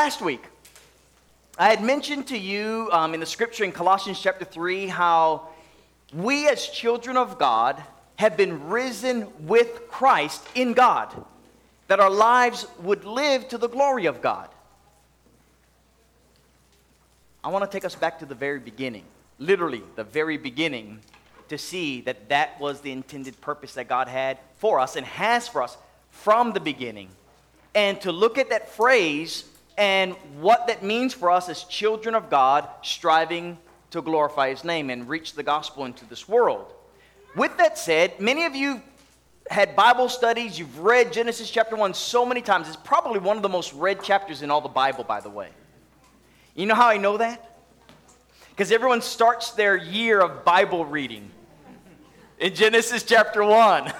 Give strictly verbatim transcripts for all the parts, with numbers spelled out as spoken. last week, I had mentioned to you um, in the scripture in Colossians chapter three how we as children of God have been risen with Christ in God, that our lives would live to the glory of God. I want to take us back to the very beginning, literally the very beginning, to see that that was the intended purpose that God had for us and has for us from the beginning. And to look at that phrase and what that means for us as children of God, striving to glorify His name and reach the gospel into this world. With that said, many of you had Bible studies. You've read Genesis chapter one so many times. It's probably one of the most read chapters in all the Bible, by the way. You know how I know that? Because everyone starts their year of Bible reading in Genesis chapter one.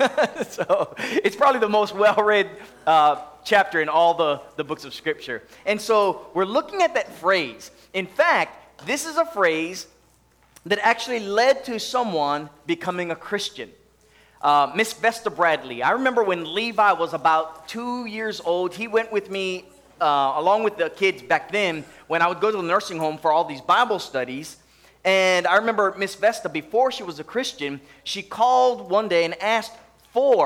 So it's probably the most well-read uh, chapter in all the, the books of Scripture. And so we're looking at that phrase. In fact, this is a phrase that actually led to someone becoming a Christian. Uh, Miss Vesta Bradley. I remember when Levi was about two years old, he went with me Uh, along with the kids back then, when I would go to the nursing home for all these Bible studies. And I remember Miss Vesta, before she was a Christian, she called one day and asked for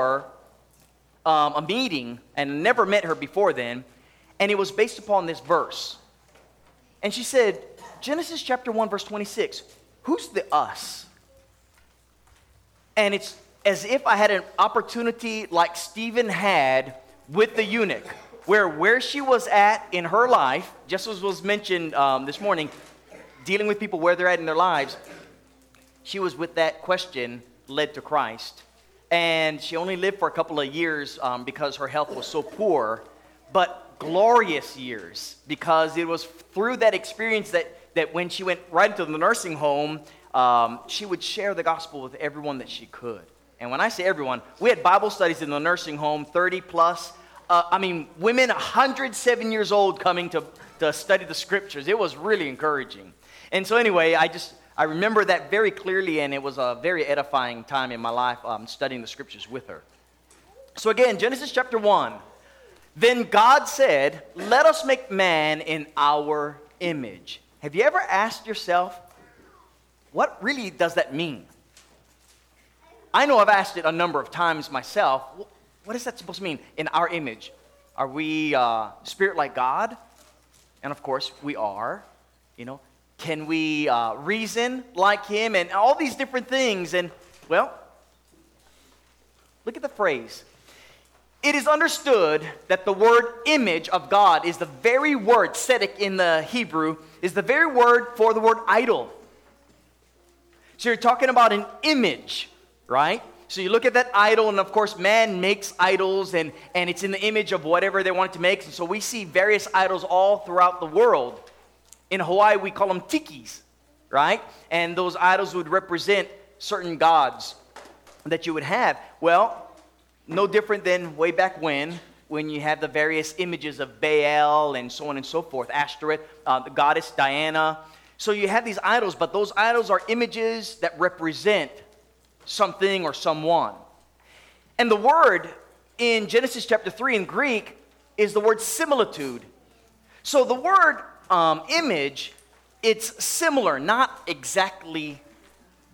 um, a meeting, and never met her before then, and it was based upon this verse. And she said, Genesis chapter one, verse twenty-six, who's the us? And it's as if I had an opportunity like Stephen had with the eunuch, where where she was at in her life, just as was mentioned um, this morning, dealing with people where they're at in their lives, she was with that question led to Christ. And she only lived for a couple of years um, because her health was so poor, but glorious years, because it was through that experience that, that when she went right into the nursing home, um, she would share the gospel with everyone that she could. And when I say everyone, we had Bible studies in the nursing home, thirty plus, Uh, I mean, women one hundred seven years old coming to, to study the scriptures. It was really encouraging. And so anyway, I just, I remember that very clearly, and it was a very edifying time in my life um, studying the scriptures with her. So again, Genesis chapter one. Then God said, let us make man in our image. Have you ever asked yourself, what really does that mean? I know I've asked it a number of times myself. What is that supposed to mean? In our image. Are we uh, spirit like God? And of course, we are. You know, can we uh, reason like Him? And all these different things. And, well, look at the phrase. It is understood that the word image of God is the very word, tzedek in the Hebrew, is the very word for the word idol. So you're talking about an image, right? So you look at that idol, and of course, man makes idols, and, and it's in the image of whatever they wanted to make. And so we see various idols all throughout the world. In Hawaii, we call them tikis, right? And those idols would represent certain gods that you would have. Well, no different than way back when, when you have the various images of Baal and so on and so forth, Astarte, uh, the goddess Diana. So you have these idols, but those idols are images that represent something or someone. And the word in Genesis chapter three in Greek is the word similitude. So the word um, image, it's similar, not exactly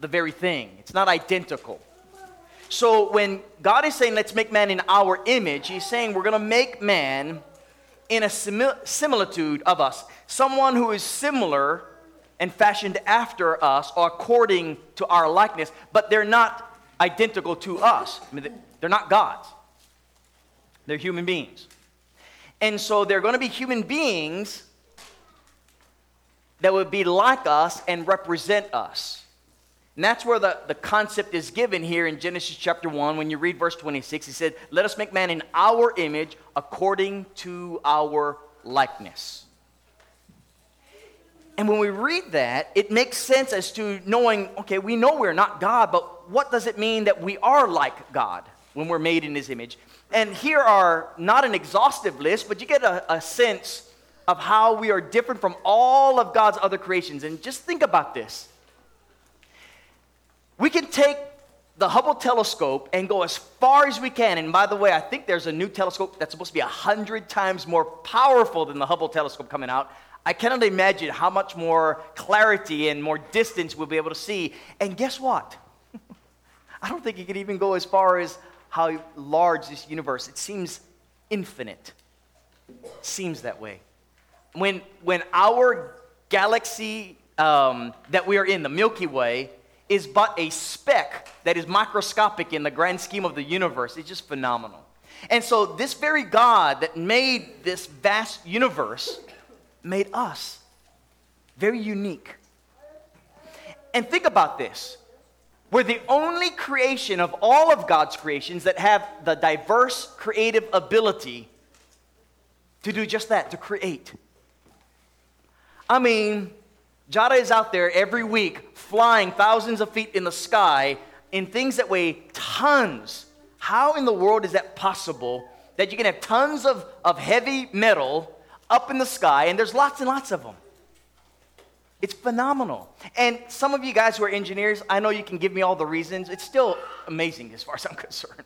the very thing. It's not identical. So when God is saying, let's make man in our image, He's saying we're going to make man in a simil- similitude of us. Someone who is similar and fashioned after us or according to our likeness, but they're not identical to us. I mean, they're not gods. They're human beings. And so they're going to be human beings that would be like us and represent us. And that's where the, the concept is given here in Genesis chapter one. When you read verse twenty-six, He said, let us make man in our image according to our likeness. And when we read that, it makes sense as to knowing, okay, we know we're not God, but what does it mean that we are like God when we're made in His image? And here are not an exhaustive list, but you get a, a sense of how we are different from all of God's other creations. And just think about this. We can take the Hubble telescope and go as far as we can. And by the way, I think there's a new telescope that's supposed to be one hundred times more powerful than the Hubble telescope coming out. I cannot imagine how much more clarity and more distance we'll be able to see. And guess what? I don't think you could even go as far as how large this universe. It seems infinite. It seems that way. When when our galaxy um, that we are in, the Milky Way, is but a speck that is microscopic in the grand scheme of the universe, it's just phenomenal. And so this very God that made this vast universe made us very unique. And think about this. We're the only creation of all of God's creations that have the diverse creative ability to do just that, to create. I mean, Jada is out there every week flying thousands of feet in the sky in things that weigh tons. How in the world is that possible that you can have tons of, of heavy metal up in the sky, and there's lots and lots of them? It's phenomenal. And some of you guys who are engineers, I know you can give me all the reasons. It's still amazing as far as I'm concerned.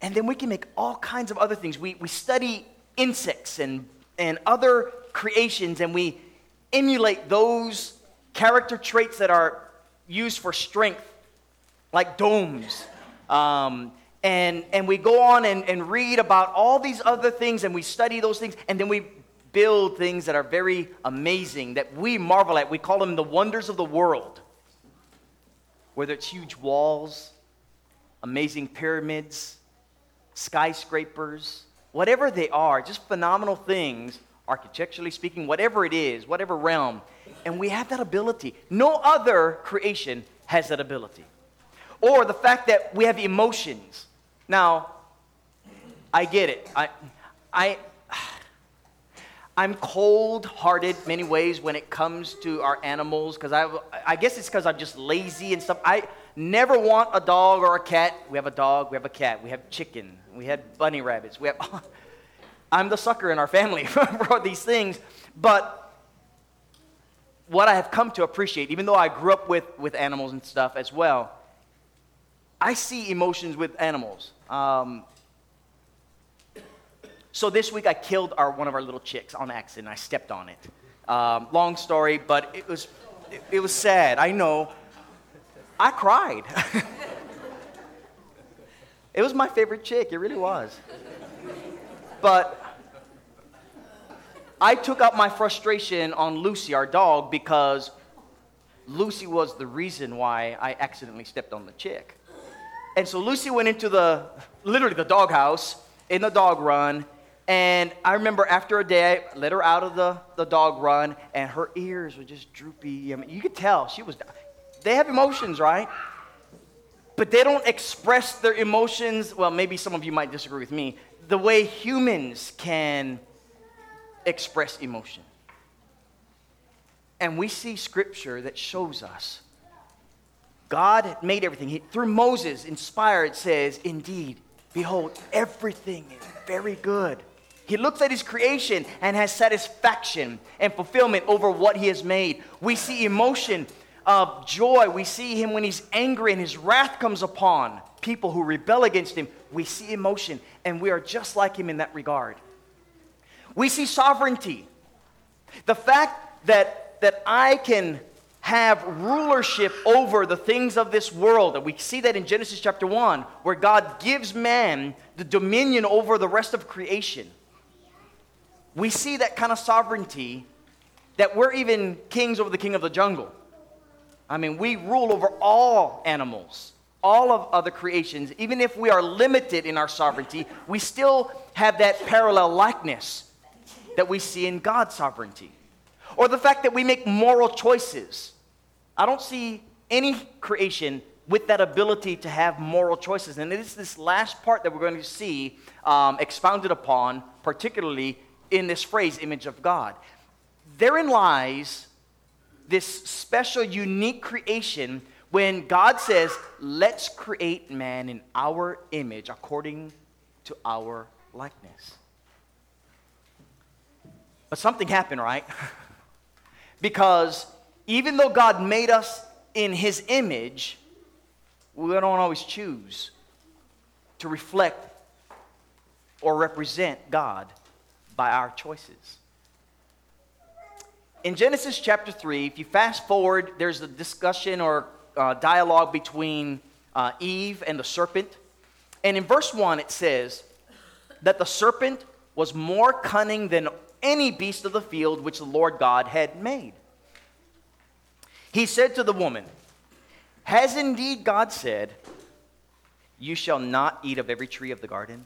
And then we can make all kinds of other things. We we study insects and, and other creations, and we emulate those character traits that are used for strength, like domes. Um, and and we go on and, and read about all these other things, and we study those things, and then we build things that are very amazing, that we marvel at. We call them the wonders of the world. Whether it's huge walls, amazing pyramids, skyscrapers, whatever they are, just phenomenal things, architecturally speaking, whatever it is, whatever realm. And we have that ability. No other creation has that ability. Or the fact that we have emotions. Now, I get it. I, I, I'm cold-hearted many ways when it comes to our animals, because I, I guess it's because I'm just lazy and stuff. I never want a dog or a cat. We have a dog. We have a cat. We have chicken. We had bunny rabbits. We have. I'm the sucker in our family for these things. But what I have come to appreciate, even though I grew up with, with animals and stuff as well, I see emotions with animals. Um, so this week I killed our one of our little chicks on accident. I stepped on it. Um, long story, but it was it, it was sad. I know. I cried. It was my favorite chick. It really was. But I took out my frustration on Lucy, our dog, because Lucy was the reason why I accidentally stepped on the chick. And so Lucy went into the, literally the doghouse in the dog run. And I remember after a day, I let her out of the, the dog run, and her ears were just droopy. I mean, you could tell she was... They have emotions, right? But they don't express their emotions. Well, maybe some of you might disagree with me. The way humans can express emotion. And we see scripture that shows us God made everything. He, through Moses, inspired, says, "Indeed, behold, everything is very good." He looks at his creation and has satisfaction and fulfillment over what he has made. We see emotion of joy. We see him when he's angry and his wrath comes upon people who rebel against him. We see emotion, and we are just like him in that regard. We see sovereignty. The fact that, that I can have rulership over the things of this world. And we see that in Genesis chapter one, where God gives man the dominion over the rest of creation. We see that kind of sovereignty, that we're even kings over the king of the jungle. I mean, we rule over all animals, all of other creations. Even if we are limited in our sovereignty, we still have that parallel likeness that we see in God's sovereignty. Or the fact that we make moral choices. I don't see any creation with that ability to have moral choices. And it is this last part that we're going to see um, expounded upon, particularly in this phrase, image of God. Therein lies this special, unique creation when God says, "Let's create man in our image according to our likeness." But something happened, right? Because even though God made us in his image, we don't always choose to reflect or represent God by our choices. In Genesis chapter three, if you fast forward, there's a discussion or uh, dialogue between uh, Eve and the serpent. And in verse one, it says that the serpent was more cunning than any beast of the field which the Lord God had made. He said to the woman, "Has indeed God said, you shall not eat of every tree of the garden?"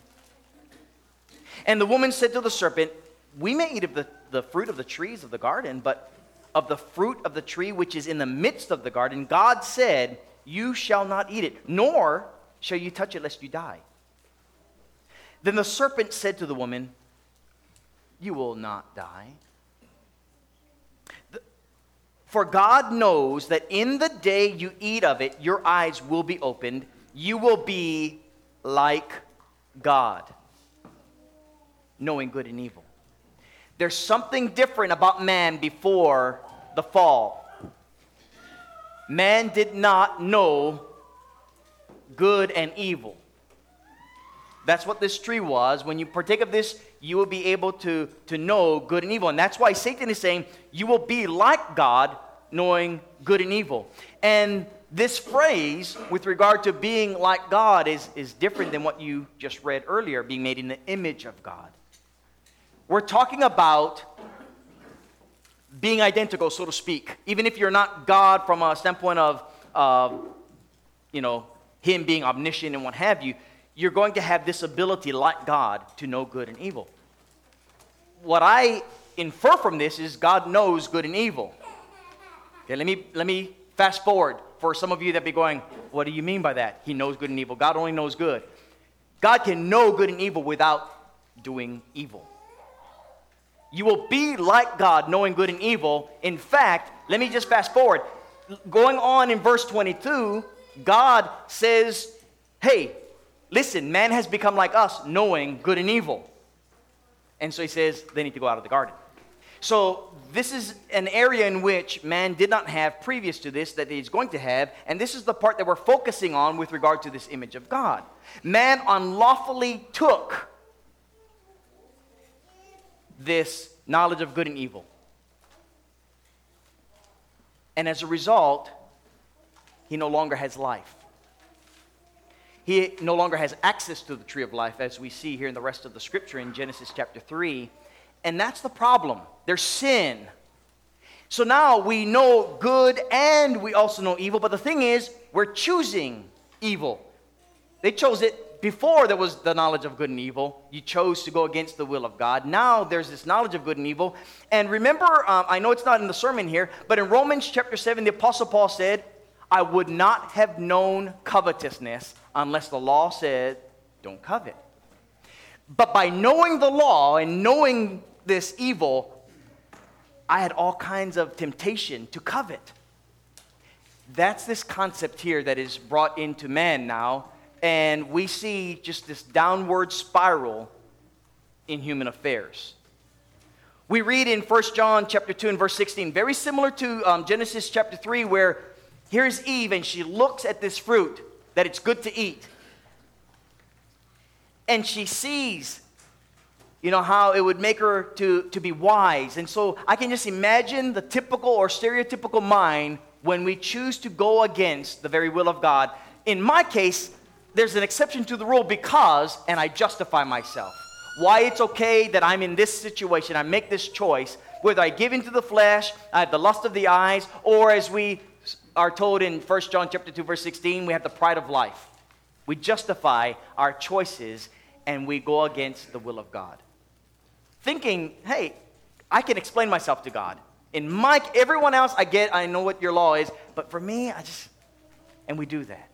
And the woman said to the serpent, "We may eat of the, the fruit of the trees of the garden, but of the fruit of the tree which is in the midst of the garden, God said, you shall not eat it, nor shall you touch it lest you die." Then the serpent said to the woman, "You will not die. For God knows that in the day you eat of it, your eyes will be opened. You will be like God, knowing good and evil." There's something different about man before the fall. Man did not know good and evil. That's what this tree was. When you partake of this, you will be able to, to know good and evil. And that's why Satan is saying, you will be like God, knowing good and evil. And this phrase, with regard to being like God, is, is different than what you just read earlier, being made in the image of God. We're talking about being identical, so to speak. Even if you're not God from a standpoint of, uh, you know, him being omniscient and what have you, you're going to have this ability, like God, to know good and evil. What I infer from this is God knows good and evil. Okay, let me let me fast forward for some of you that be going, "What do you mean by that? He knows good and evil. God only knows good." God can know good and evil without doing evil. You will be like God, knowing good and evil. In fact, let me just fast forward. Going on in verse twenty-two, God says, "Hey, listen, man has become like us, knowing good and evil." And so he says they need to go out of the garden. So this is an area in which man did not have previous to this that he's going to have. And this is the part that we're focusing on with regard to this image of God. Man unlawfully took this knowledge of good and evil. And as a result, he no longer has life. He no longer has access to the tree of life, as we see here in the rest of the scripture in Genesis chapter three. And that's the problem. There's sin. So now we know good and we also know evil. But the thing is, we're choosing evil. They chose it before there was the knowledge of good and evil. You chose to go against the will of God. Now there's this knowledge of good and evil. And remember, um, I know it's not in the sermon here, but in Romans chapter seven, the Apostle Paul said, "I would not have known covetousness unless the law said, don't covet." But by knowing the law and knowing this evil, I had all kinds of temptation to covet. That's this concept here that is brought into man now. And we see just this downward spiral in human affairs. We read in First John chapter two and verse sixteen, very similar to um, Genesis chapter three, where here's Eve, and she looks at this fruit, that it's good to eat. And she sees, you know, how it would make her to, to be wise. And so I can just imagine the typical or stereotypical mind when we choose to go against the very will of God. In my case, there's an exception to the rule because, and I justify myself, why it's okay that I'm in this situation, I make this choice, whether I give into the flesh, I have the lust of the eyes, or as we are told in First John chapter two, verse sixteen, we have the pride of life. We justify our choices, and we go against the will of God. Thinking, hey, I can explain myself to God. In Mike, everyone else, I get, I know what your law is, but for me, I just, and we do that.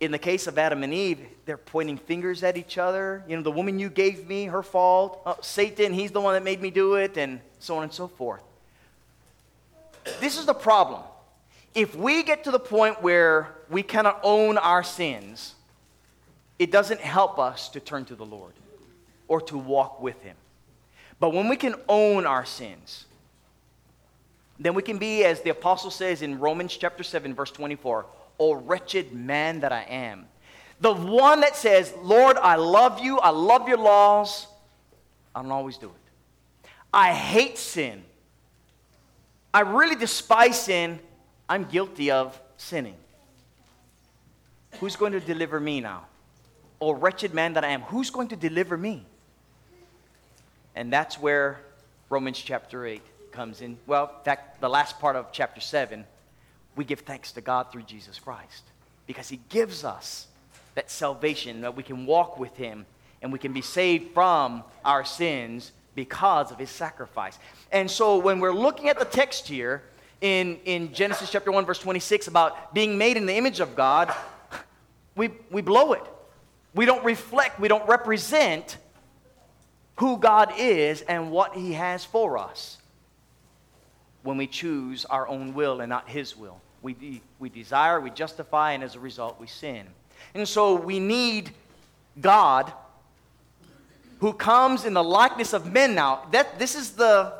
In the case of Adam and Eve, they're pointing fingers at each other. You know, the woman you gave me, her fault. Oh, Satan, he's the one that made me do it, and so on and so forth. This is the problem. If we get to the point where we cannot own our sins, it doesn't help us to turn to the Lord or to walk with him. But when we can own our sins, then we can be, as the apostle says in Romans chapter seven, verse twenty-four, "O wretched man that I am." The one that says, "Lord, I love you, I love your laws, I don't always do it. I hate sin. I really despise sin. I'm guilty of sinning. Who's going to deliver me now? Oh, wretched man that I am, who's going to deliver me?" And that's where Romans chapter eight comes in. Well, in fact, the last part of chapter seven, we give thanks to God through Jesus Christ because he gives us that salvation, that we can walk with him and we can be saved from our sins because of his sacrifice. And so when we're looking at the text here in, in Genesis chapter one, verse twenty-six, about being made in the image of God, we we blow it. We don't reflect, we don't represent who God is and what he has for us when we choose our own will and not his will. We de- we desire, we justify, and as a result, we sin. And so we need God who comes in the likeness of men now. That this is the,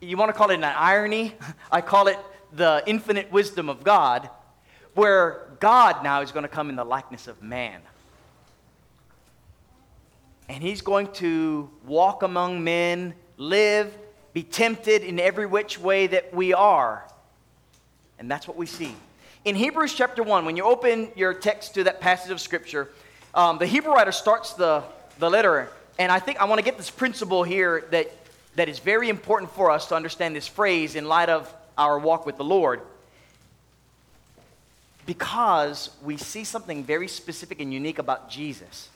you want to call it an irony? I call it the infinite wisdom of God, where God now is going to come in the likeness of man. And he's going to walk among men, live, be tempted in every which way that we are. And that's what we see. In Hebrews chapter one, when you open your text to that passage of Scripture, um, the Hebrew writer starts the, the letter. And I think I want to get this principle here that, that is very important for us to understand this phrase in light of our walk with the Lord. Because we see something very specific and unique about Jesus.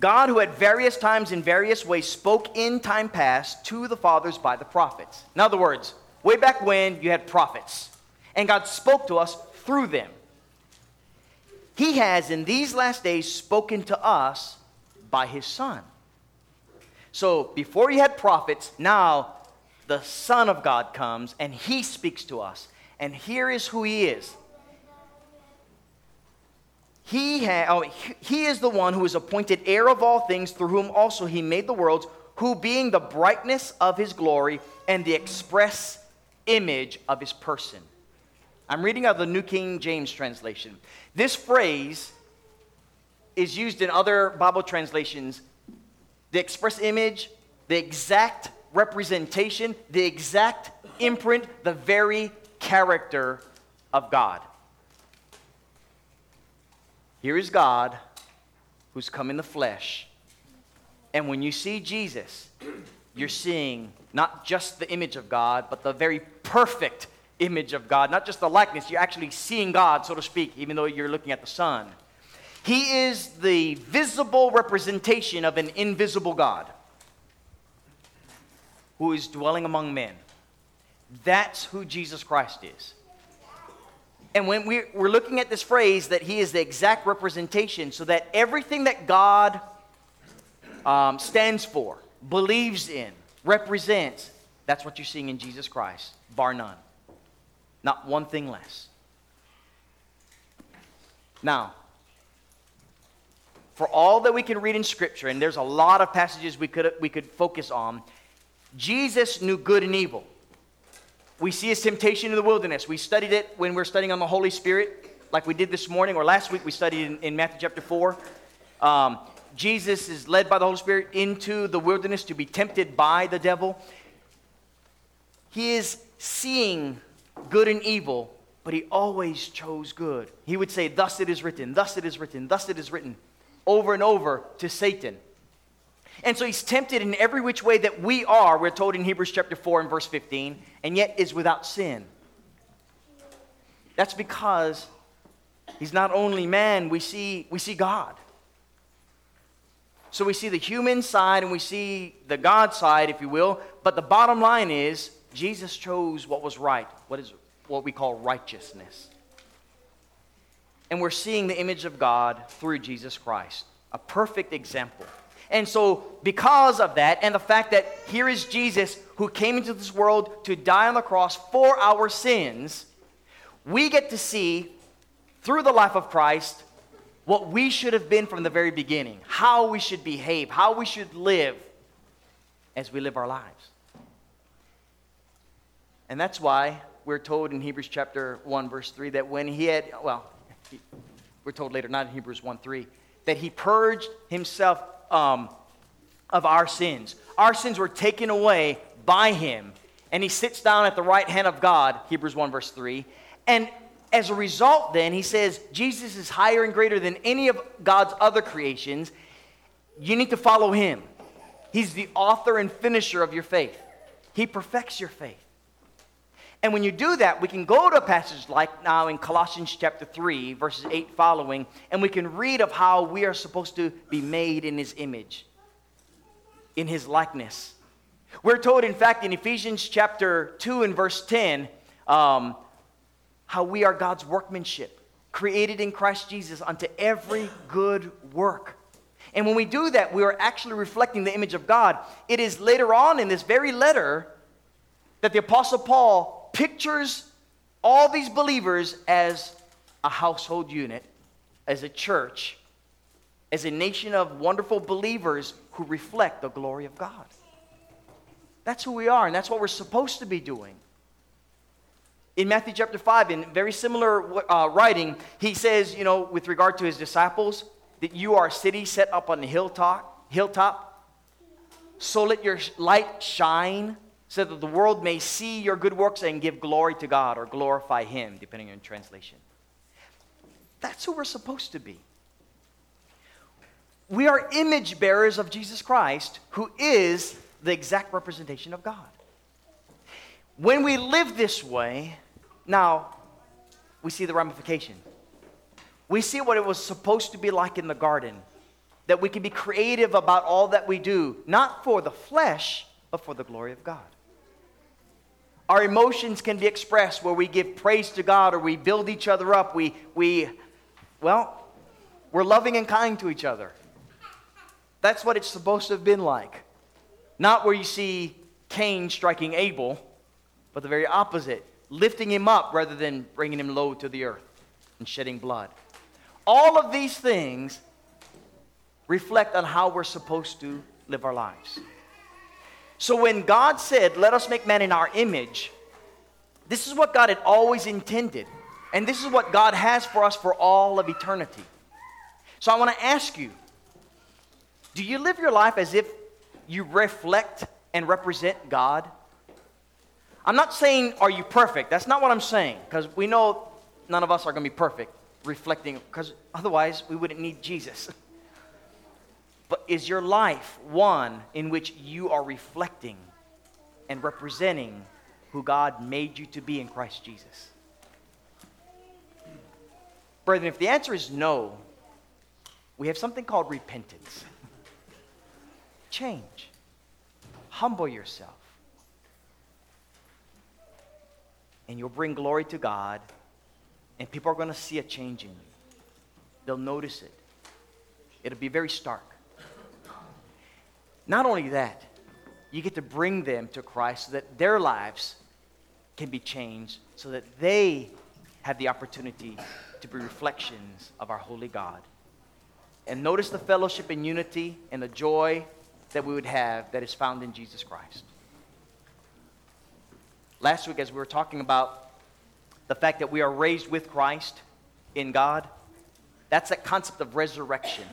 God, who at various times in various ways spoke in time past to the fathers by the prophets. In other words, way back when you had prophets, and God spoke to us through them. He has in these last days spoken to us by his Son. So before you had prophets, now the Son of God comes and he speaks to us. And here is who he is. He, ha- oh, he is the one who is appointed heir of all things, through whom also he made the worlds, who being the brightness of his glory and the express image of his person. I'm reading out of the New King James translation. This phrase is used in other Bible translations. The express image, the exact representation, the exact imprint, the very character of God. Here is God who's come in the flesh. And when you see Jesus, you're seeing not just the image of God, but the very perfect image of God. Not just the likeness, you're actually seeing God, so to speak, even though you're looking at the Son. He is the visible representation of an invisible God who is dwelling among men. That's who Jesus Christ is. And when we're, we're looking at this phrase that he is the exact representation, so that everything that God um, stands for, believes in, represents, that's what you're seeing in Jesus Christ, bar none. Not one thing less. Now, for all that we can read in Scripture, and there's a lot of passages we could we could focus on, Jesus knew good and evil. We see his temptation in the wilderness. We studied it when we were studying on the Holy Spirit, like we did this morning, or last week we studied in, in Matthew chapter four. Um, Jesus is led by the Holy Spirit into the wilderness to be tempted by the devil. He is seeing good and evil, but he always chose good. He would say, "Thus it is written, thus it is written, thus it is written," over and over to Satan. And so he's tempted in every which way that we are, we're told in Hebrews chapter four and verse fifteen, and yet is without sin. That's because he's not only man, we see we see God. So we see the human side and we see the God side, if you will, but the bottom line is Jesus chose what was right, what is what we call righteousness. And we're seeing the image of God through Jesus Christ, a perfect example. And so because of that and the fact that here is Jesus who came into this world to die on the cross for our sins, we get to see through the life of Christ what we should have been from the very beginning, how we should behave, how we should live as we live our lives. And that's why we're told in Hebrews chapter one, verse three, that when he had, well, he, we're told later, not in Hebrews one three, that he purged himself um, of our sins. Our sins were taken away by him. And he sits down at the right hand of God, Hebrews one, verse three. And as a result, then, he says, Jesus is higher and greater than any of God's other creations. You need to follow him. He's the author and finisher of your faith. He perfects your faith. And when you do that, we can go to a passage like now in Colossians chapter three, verses eight following, and we can read of how we are supposed to be made in his image, in his likeness. We're told, in fact, in Ephesians chapter two and verse ten, um, how we are God's workmanship, created in Christ Jesus unto every good work. And when we do that, we are actually reflecting the image of God. It is later on in this very letter that the Apostle Paul pictures all these believers as a household unit, as a church, as a nation of wonderful believers who reflect the glory of God. That's who we are, and that's what we're supposed to be doing. In Matthew chapter five, in very similar uh, writing, he says, you know, with regard to his disciples, that you are a city set up on the hilltop, hilltop, so let your light shine, so that the world may see your good works and give glory to God, or glorify him, depending on translation. That's who we're supposed to be. We are image bearers of Jesus Christ, who is the exact representation of God. When we live this way, now, we see the ramification. We see what it was supposed to be like in the garden, that we can be creative about all that we do, not for the flesh, but for the glory of God. Our emotions can be expressed where we give praise to God, or we build each other up. We, we, well, we're loving and kind to each other. That's what it's supposed to have been like. Not where you see Cain striking Abel, but the very opposite, lifting him up rather than bringing him low to the earth and shedding blood. All of these things reflect on how we're supposed to live our lives. So when God said, let us make man in our image, this is what God had always intended. And this is what God has for us for all of eternity. So I want to ask you, do you live your life as if you reflect and represent God? I'm not saying, are you perfect? That's not what I'm saying, because we know none of us are going to be perfect reflecting, because otherwise we wouldn't need Jesus. But is your life one in which you are reflecting and representing who God made you to be in Christ Jesus? Brethren, if the answer is no, we have something called repentance. Change. Humble yourself. And you'll bring glory to God, and people are going to see a change in you. They'll notice it. It'll be very stark. Not only that, you get to bring them to Christ so that their lives can be changed, so that they have the opportunity to be reflections of our holy God. And notice the fellowship and unity and the joy that we would have that is found in Jesus Christ. Last week, as we were talking about the fact that we are raised with Christ in God, that's that concept of resurrection.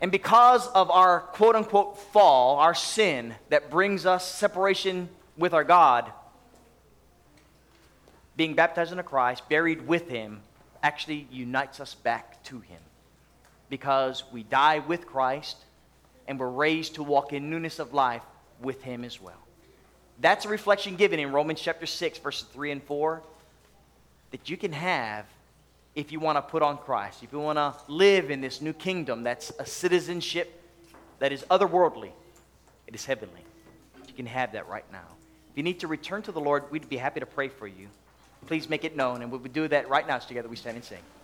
And because of our quote-unquote fall, our sin that brings us separation with our God, being baptized into Christ, buried with him, actually unites us back to him. Because we die with Christ and we're raised to walk in newness of life with him as well. That's a reflection given in Romans chapter six, verses three and four, that you can have if you want to put on Christ, if you want to live in this new kingdom that's a citizenship that is otherworldly, it is heavenly. You can have that right now. If you need to return to the Lord, we'd be happy to pray for you. Please make it known, and we would do that right now as together we stand and sing.